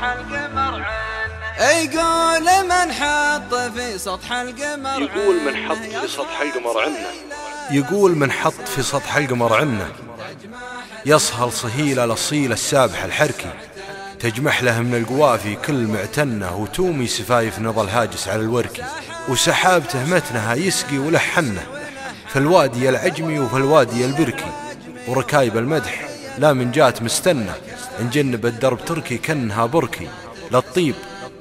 سطح القمر عنه، يقول من حط في سطح القمر، يقول من حط في سطح القمر عنه، يقول من حط في سطح القمر عنه، يصهل صهيل الأصيل السابح الحركي، تجمح له من القوافي كل معتنه، وتومي سفايف نظل هاجس على الوركي، وسحاب تهمتنها يسقي ولحنه، في الوادي العجمي وفي الوادي البركي، وركايب المدح لا من جات مستنه، انجنب الدرب تركي كنها بركي، للطيب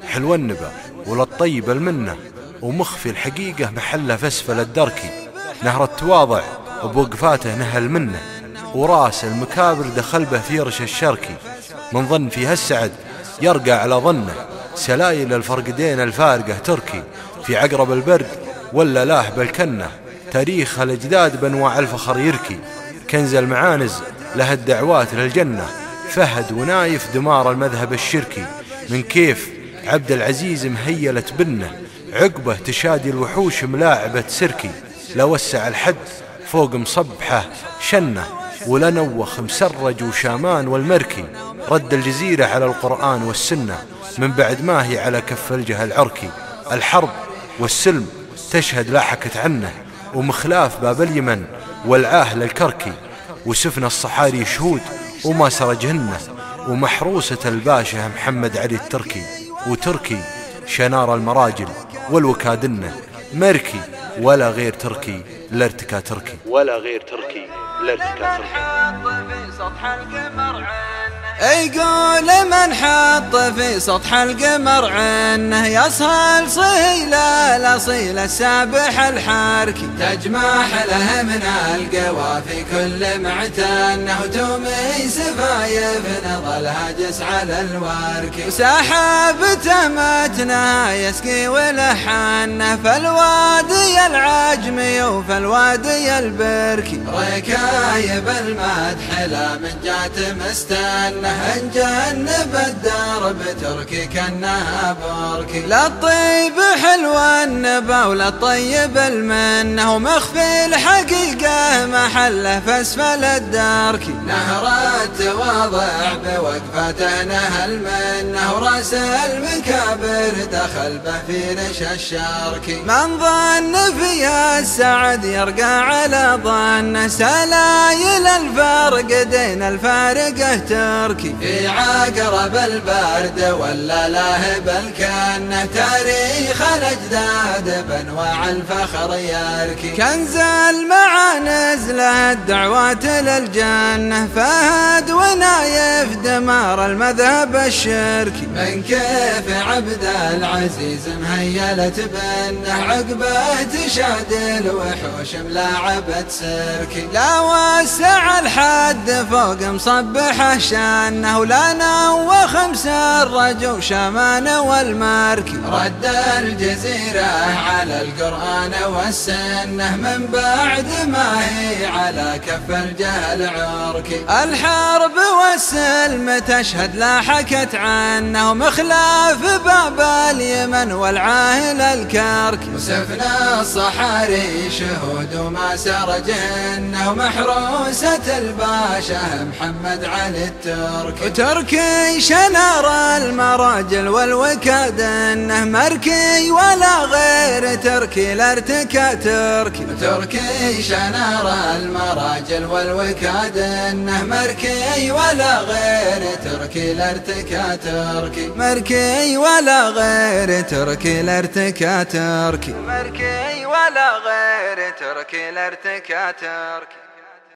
حلو النبا وللطيب المنه، ومخفي الحقيقه محله فسفل الدركي، نهر التواضع وبوقفاته نهل منه، وراس المكابر دخل به فيرش الشركي، من ظن فيها السعد يرقى على ظنه، سلايل الفرقدين الفارقه تركي، في عقرب البرد ولا لاه بالكنه، تاريخ الاجداد بانواع الفخر يركي، كنز المعانز له الدعوات للجنه، فهد ونايف دمار المذهب الشركي، من كيف عبد العزيز مهيله بنه، عقبه تشادي الوحوش ملاعبه سركي، لوسع الحد فوق مصبحه شنه، ولنوخ مسرج وشامان والمركي، رد الجزيرة على القرآن والسنة من بعد ما هي على كف الجه العركي، الحرب والسلم تشهد لاحكت عنه، ومخلاف باب اليمن والعاه للكركي، وسفن الصحاري شهود وما سرجهنه، ومحروسة الباشا محمد علي التركي، وتركي شنار المراجل والوكادنة، مركي ولا غير تركي لارتكا تركي، ولا غير تركي لارتكا تركي. يقول من حط في سطح القمر عنه، يصهل صهيل الأصيل السابح الحركي، تجمح له من القوافي كل معتنه، وتومي سفايف نظل هاجس على الوركي، وسحاب تمتنه يسقي ولحنه، فالوادي العجمي وفالوادي البركي، ركايب المدح لا من جات مستنه، انجنب الدرب تركي كنها بركي، للطيب حلو النبا وللطيب المنه، ومخفي الحقيقه محله فاسفل الدركي، نهر التواضع بوقفته نهل منه، وراس المكابر دخل به في نش الشركي، من ظن فيها السعد يرقى على ظنه، سلايل الفرقدين الفارقه تركي، في عقرب البرد ولا له بالكنه، تاريخ الاجداد بانواع الفخر يركي، كنز المعانز له الدعوات للجنه، فهد ونايف دمار المذهب الشركي، من كيف عبد العزيز مهيله بنه، عقبه تشادي الوحوش ملاعبه سركي، لا وسع الحد فوق مصبحه شان، ولا نوخ مسرج وشمان والمركي، رد الجزيرة على القرآن والسنة، من بعد ما هي على كف الجهل عركي، الحرب والسلم تشهد لا حكت عنه، مخلاف باب اليمن والعاهل الكركي، وسفن الصحاري شهود وما سرجهنه، ومحروسة الباشا محمد علي التركي، تركي شنار المراجل والوكادنه، مركي ولا غير تركي لارتكا تركي، تركي شنار المراجل والوكادنه، مركي ولا غير تركي لارتكا تركي، مركي ولا غير تركي لارتكا تركي، مركي ولا غير تركي لارتكا تركي.